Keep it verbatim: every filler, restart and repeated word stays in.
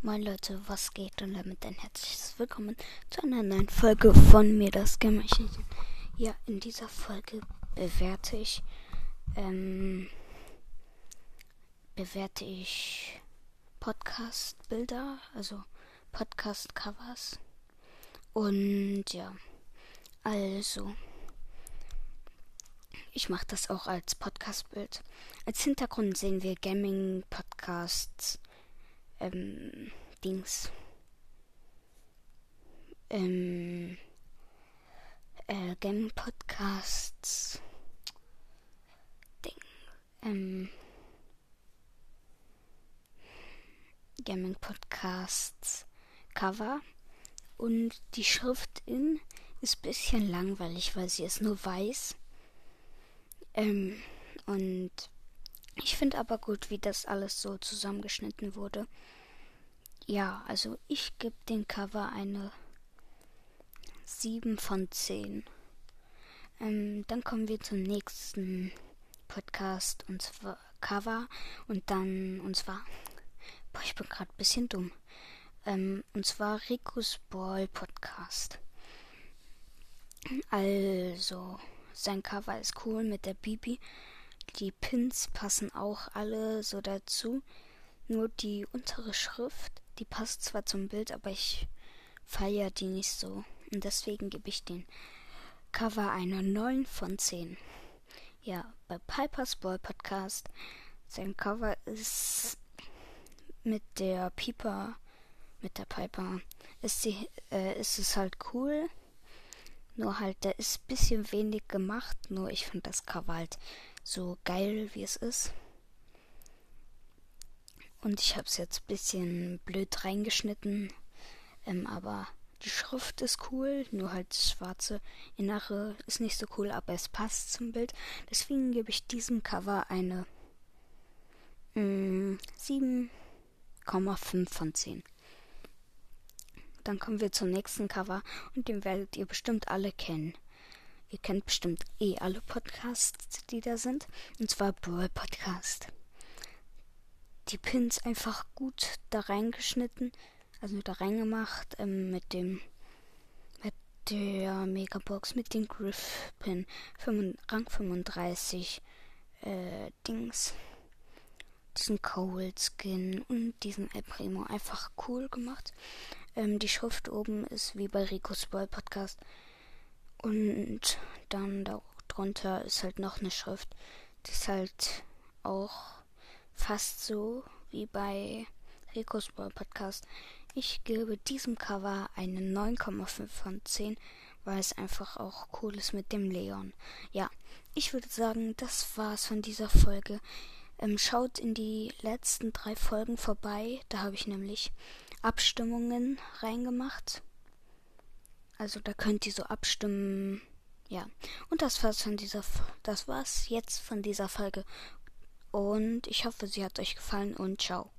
Moin Leute, was geht? Und damit ein herzliches Willkommen zu einer neuen Folge von mir, das Gamerchen. Ja, in dieser Folge bewerte ich, ähm, bewerte ich Podcast-Bilder, also Podcast-Covers. Und ja, also, ich mache das auch als Podcast-Bild. Als Hintergrund sehen wir Gaming-Podcasts. Ähm, Dings. Ähm, äh, Game Podcasts. Ding. Ähm, Gaming Podcasts Cover. Und die Schrift in ist ein bisschen langweilig, weil sie ist nur weiß. Ähm, und ich finde aber gut, wie das alles so zusammengeschnitten wurde. Ja, also ich gebe dem Cover eine sieben von zehn. Ähm, dann kommen wir zum nächsten Podcast, und zwar Cover. Und dann, und zwar, boah, ich bin gerade ein bisschen dumm. Ähm, und zwar Rikus Ball Podcast. Also, sein Cover ist cool mit der Bibi. Die Pins passen auch alle so dazu. Nur die untere Schrift, die passt zwar zum Bild, aber ich feiere die nicht so. Und deswegen gebe ich den Cover eine neun von zehn. Ja, bei Piper's Ball Podcast. Sein Cover ist mit der Piper, mit der Piper. Ist, sie, äh, ist es halt cool. Nur halt, da ist ein bisschen wenig gemacht. Nur ich finde das Cover halt so geil, wie es ist. Und ich habe es jetzt ein bisschen blöd reingeschnitten. Ähm, aber die Schrift ist cool. Nur halt das schwarze Innere ist nicht so cool, aber es passt zum Bild. Deswegen gebe ich diesem Cover eine mm, sieben Komma fünf von zehn. Dann kommen wir zum nächsten Cover und den werdet ihr bestimmt alle kennen. Ihr kennt bestimmt eh alle Podcasts, die da sind. Und zwar Brawl Podcast. Die Pins einfach gut da reingeschnitten, also da reingemacht ähm, mit dem mit der Mega Box, mit dem Griff Pin, Rang fünfunddreißig, äh, Dings, diesen Cold Skin und diesen Alprimo einfach cool gemacht. Ähm, die Schrift oben ist wie bei Rikus Ball Podcast und dann da drunter ist halt noch eine Schrift, die ist halt auch fast so wie bei Rikus Ball Podcast. Ich gebe diesem Cover eine neun Komma fünf von zehn, weil es einfach auch cool ist mit dem Leon. Ja, ich würde sagen, das war's von dieser Folge. Ähm, schaut in die letzten drei Folgen vorbei. Da habe ich nämlich Abstimmungen reingemacht. Also da könnt ihr so abstimmen. Ja, und das war's von dieser, das war's jetzt von dieser Folge. Und ich hoffe, sie hat euch gefallen und ciao.